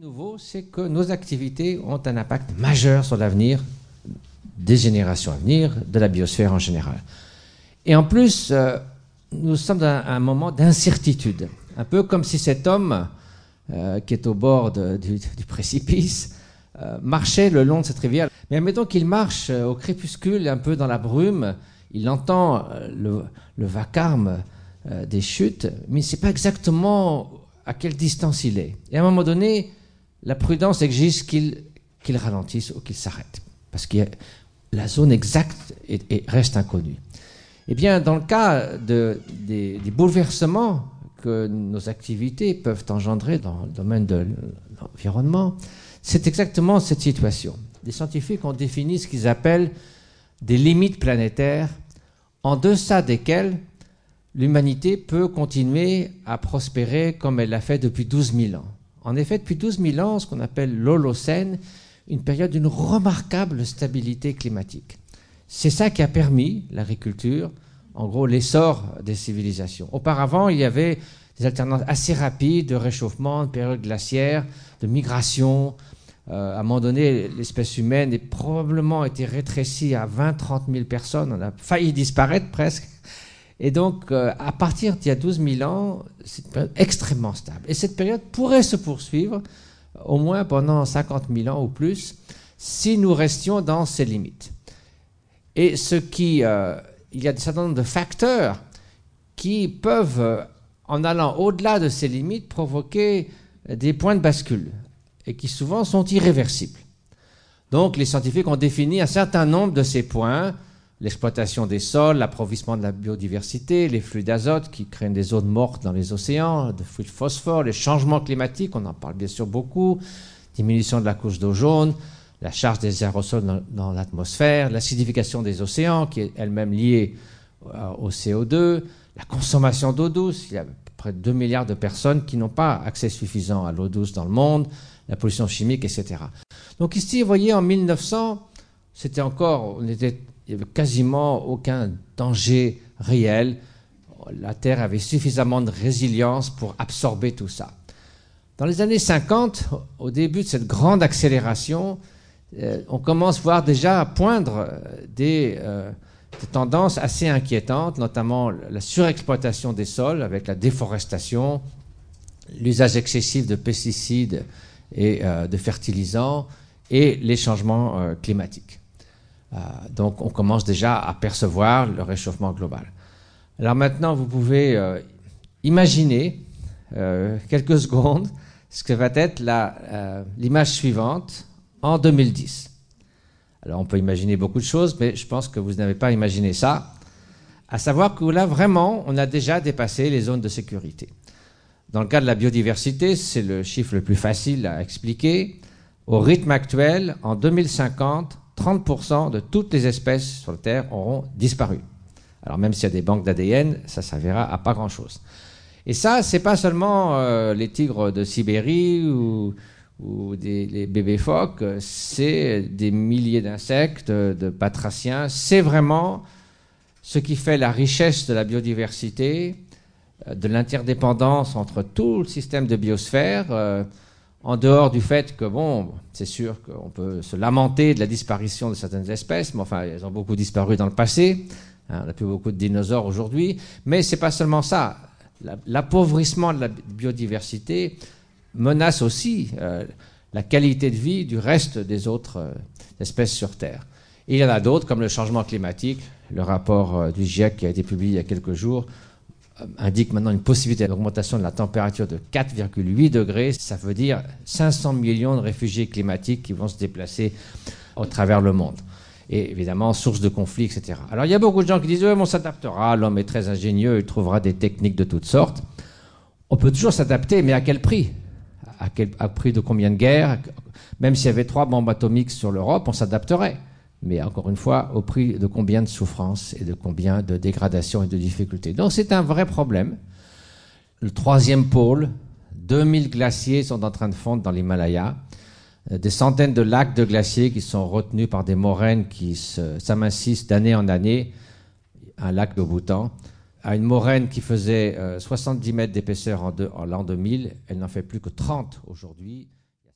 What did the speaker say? nouveau, c'est que nos activités ont un impact majeur sur l'avenir des générations à venir, de la biosphère en général. Et en plus, nous sommes dans un moment d'incertitude, un peu comme si cet homme qui est au bord du précipice marchait le long de cette rivière. Mais admettons qu'il marche au crépuscule, un peu dans la brume, il entend le vacarme des chutes, mais il ne sait pas exactement à quelle distance il est. Et à un moment donné, la prudence exige qu'il ralentisse ou qu'il s'arrête, parce que la zone exacte reste inconnue. Eh bien, dans le cas des bouleversements que nos activités peuvent engendrer dans le domaine de l'environnement, c'est exactement cette situation. Les scientifiques ont défini ce qu'ils appellent des limites planétaires, en deçà desquelles l'humanité peut continuer à prospérer comme elle l'a fait depuis 12 000 ans. En effet, depuis 12 000 ans, ce qu'on appelle l'Holocène, une période d'une remarquable stabilité climatique. C'est ça qui a permis l'agriculture, en gros l'essor des civilisations. Auparavant, il y avait des alternances assez rapides de réchauffement, de périodes glaciaires, de migration. À un moment donné, l'espèce humaine est probablement été rétrécie à 20-30 000 personnes. On a failli disparaître presque. Et donc, à partir d'il y a 12 000 ans, c'est une période extrêmement stable. Et cette période pourrait se poursuivre au moins pendant 50 000 ans ou plus, si nous restions dans ces limites. Et il y a un certain nombre de facteurs qui peuvent, en allant au-delà de ces limites, provoquer des points de bascule, et qui souvent sont irréversibles. Donc, les scientifiques ont défini un certain nombre de ces points, l'exploitation des sols, l'appauvrissement de la biodiversité, les flux d'azote qui créent des zones mortes dans les océans, des flux de phosphore, les changements climatiques, on en parle bien sûr beaucoup, diminution de la couche d'eau jaune, la charge des aérosols dans l'atmosphère, l'acidification des océans qui est elle-même liée au CO2, la consommation d'eau douce, il y a près de 2 milliards de personnes qui n'ont pas accès suffisant à l'eau douce dans le monde, la pollution chimique, etc. Donc ici, vous voyez, en 1900, il n'y avait quasiment aucun danger réel. La Terre avait suffisamment de résilience pour absorber tout ça. Dans les années 50, au début de cette grande accélération, on commence à voir déjà poindre des tendances assez inquiétantes, notamment la surexploitation des sols avec la déforestation, l'usage excessif de pesticides et de fertilisants et les changements climatiques. Donc on commence déjà à percevoir le réchauffement global. Alors maintenant, vous pouvez imaginer quelques secondes ce que va être l'image suivante en 2010. Alors on peut imaginer beaucoup de choses, mais je pense que vous n'avez pas imaginé ça, à savoir que là vraiment on a déjà dépassé les zones de sécurité. Dans le cas de la biodiversité, c'est le chiffre le plus facile à expliquer. Au rythme actuel, en 2050, 30% de toutes les espèces sur la Terre auront disparu. Alors même s'il y a des banques d'ADN, ça ne servira à pas grand-chose. Et ça, ce n'est pas seulement les tigres de Sibérie ou les bébés phoques, c'est des milliers d'insectes, de batraciens. C'est vraiment ce qui fait la richesse de la biodiversité, de l'interdépendance entre tout le système de biosphère, en dehors du fait que, bon, c'est sûr qu'on peut se lamenter de la disparition de certaines espèces, mais enfin, elles ont beaucoup disparu dans le passé, on n'a plus beaucoup de dinosaures aujourd'hui, mais c'est pas seulement ça. L'appauvrissement de la biodiversité menace aussi la qualité de vie du reste des autres espèces sur Terre. Et il y en a d'autres, comme le changement climatique. Le rapport du GIEC qui a été publié il y a quelques jours indique maintenant une possibilité d'augmentation de la température de 4,8 degrés. Ça veut dire 500 millions de réfugiés climatiques qui vont se déplacer au travers le monde. Et évidemment, source de conflits, etc. Alors, il y a beaucoup de gens qui disent « on s'adaptera, l'homme est très ingénieux, il trouvera des techniques de toutes sortes ». On peut toujours s'adapter, mais à quel prix ? À prix de combien de guerres ? Même s'il y avait 3 bombes atomiques sur l'Europe, on s'adapterait. Mais encore une fois, au prix de combien de souffrances et de combien de dégradations et de difficultés. Donc c'est un vrai problème. Le troisième pôle, 2000 glaciers sont en train de fondre dans l'Himalaya. Des centaines de lacs de glaciers qui sont retenus par des moraines qui s'amincissent d'année en année. Un lac de Bhoutan. À une moraine qui faisait 70 mètres d'épaisseur en l'an 2000, elle n'en fait plus que 30 aujourd'hui.